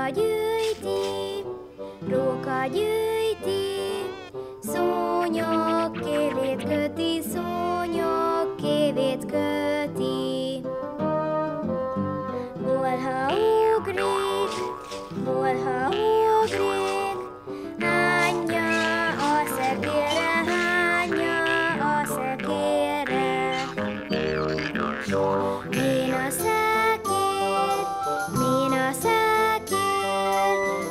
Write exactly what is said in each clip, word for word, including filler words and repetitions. Róka gyűjti, róka gyűjti, szónyog kévét köti, szónyog kévét köti. Bolha ugrik, bolha ugrik, hányja a szekére, hányja a szekére. Min a szekér, min a szekér,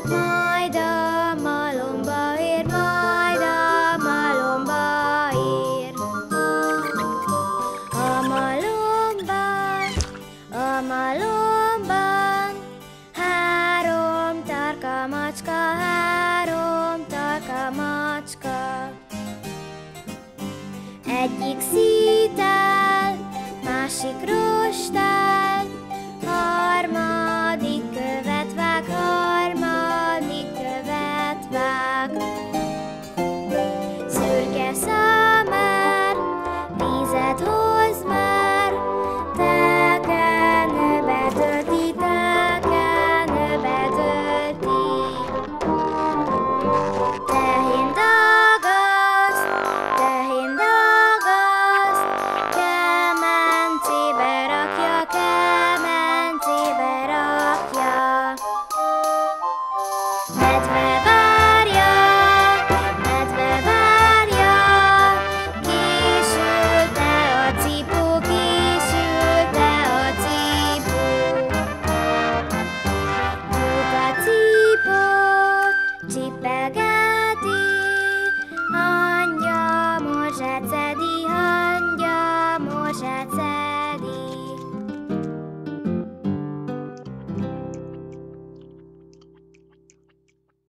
majd a malomba ér, majd a malomba ér. A malomban, a malomban, három tarka macska, három tarka macska. Egyik szitál, másik rostál, harmadik követ vág, harmadik követ vág. Szürke szamár, vizet hoz már, tekenőbe tölti, tekenőbe tölti. Tehén dagaszt, tehén dagaszt, kemencébe rakja, kemencébe rakja. Medve várja, medve várja, késült-e a cipó, késült-e a cipó. Róka cipót csipegeti, hangya morzsát szedi, hangya morzsát szedi.